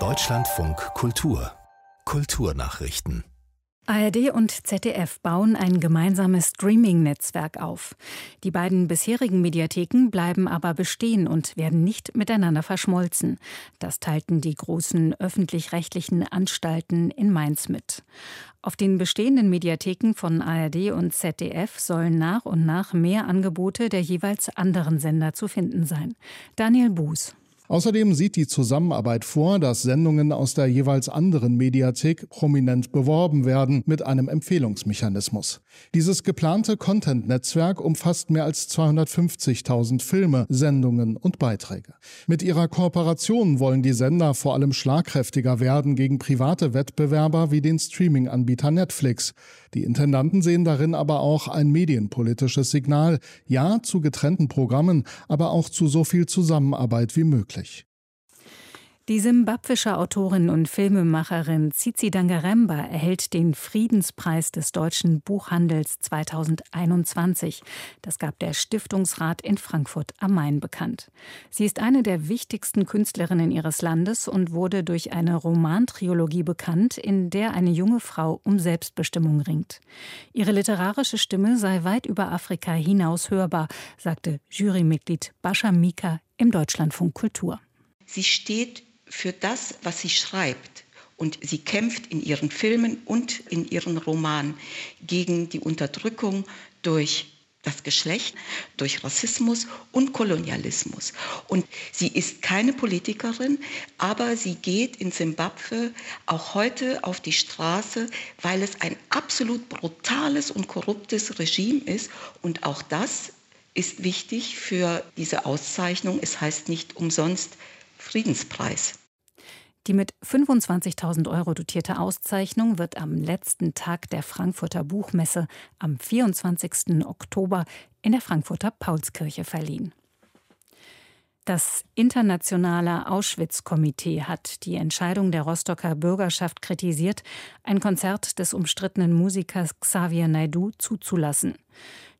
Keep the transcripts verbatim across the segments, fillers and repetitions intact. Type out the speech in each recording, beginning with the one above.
Deutschlandfunk Kultur. Kulturnachrichten. A R D und Z D F bauen ein gemeinsames Streaming-Netzwerk auf. Die beiden bisherigen Mediatheken bleiben aber bestehen und werden nicht miteinander verschmolzen. Das teilten die großen öffentlich-rechtlichen Anstalten in Mainz mit. Auf den bestehenden Mediatheken von A R D und Z D F sollen nach und nach mehr Angebote der jeweils anderen Sender zu finden sein. Daniel Buß. Außerdem sieht die Zusammenarbeit vor, dass Sendungen aus der jeweils anderen Mediathek prominent beworben werden mit einem Empfehlungsmechanismus. Dieses geplante Content-Netzwerk umfasst mehr als zweihundertfünfzigtausend Filme, Sendungen und Beiträge. Mit ihrer Kooperation wollen die Sender vor allem schlagkräftiger werden gegen private Wettbewerber wie den Streaming-Anbieter Netflix. Die Intendanten sehen darin aber auch ein medienpolitisches Signal, ja zu getrennten Programmen, aber auch zu so viel Zusammenarbeit wie möglich. Die simbabwische Autorin und Filmemacherin Zizi Dangaremba erhält den Friedenspreis des Deutschen Buchhandels zweitausendeinundzwanzig. Das gab der Stiftungsrat in Frankfurt am Main bekannt. Sie ist eine der wichtigsten Künstlerinnen ihres Landes und wurde durch eine Romantrilogie bekannt, in der eine junge Frau um Selbstbestimmung ringt. Ihre literarische Stimme sei weit über Afrika hinaus hörbar, sagte Jurymitglied Bascha Mika im Deutschlandfunk Kultur. Sie steht für das, was sie schreibt. Und sie kämpft in ihren Filmen und in ihren Romanen gegen die Unterdrückung durch das Geschlecht, durch Rassismus und Kolonialismus. Und sie ist keine Politikerin, aber sie geht in Simbabwe auch heute auf die Straße, weil es ein absolut brutales und korruptes Regime ist. Und auch das ist wichtig für diese Auszeichnung. Es heißt nicht umsonst Friedenspreis. Die mit fünfundzwanzigtausend Euro dotierte Auszeichnung wird am letzten Tag der Frankfurter Buchmesse am vierundzwanzigsten Oktober in der Frankfurter Paulskirche verliehen. Das Internationale Auschwitz-Komitee hat die Entscheidung der Rostocker Bürgerschaft kritisiert, ein Konzert des umstrittenen Musikers Xavier Naidoo zuzulassen.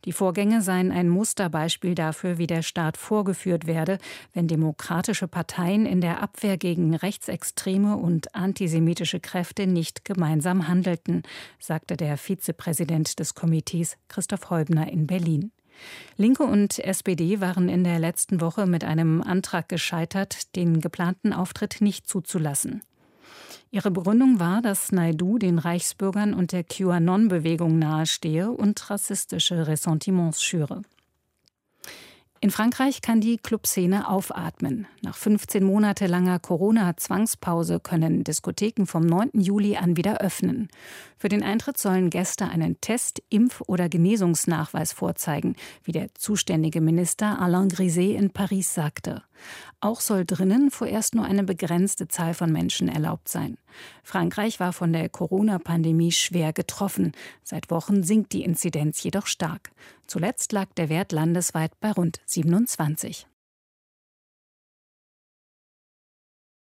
Die Vorgänge seien ein Musterbeispiel dafür, wie der Staat vorgeführt werde, wenn demokratische Parteien in der Abwehr gegen rechtsextreme und antisemitische Kräfte nicht gemeinsam handelten, sagte der Vizepräsident des Komitees Christoph Heubner in Berlin. Linke und S P D waren in der letzten Woche mit einem Antrag gescheitert, den geplanten Auftritt nicht zuzulassen. Ihre Begründung war, dass Naidoo den Reichsbürgern und der QAnon-Bewegung nahestehe und rassistische Ressentiments schüre. In Frankreich kann die Clubszene aufatmen. Nach fünfzehn Monate langer Corona-Zwangspause können Diskotheken vom neunten Juli an wieder öffnen. Für den Eintritt sollen Gäste einen Test-, Impf- oder Genesungsnachweis vorzeigen, wie der zuständige Minister Alain Griset in Paris sagte. Auch soll drinnen vorerst nur eine begrenzte Zahl von Menschen erlaubt sein. Frankreich war von der Corona-Pandemie schwer getroffen. Seit Wochen sinkt die Inzidenz jedoch stark. Zuletzt lag der Wert landesweit bei rund siebenundzwanzig.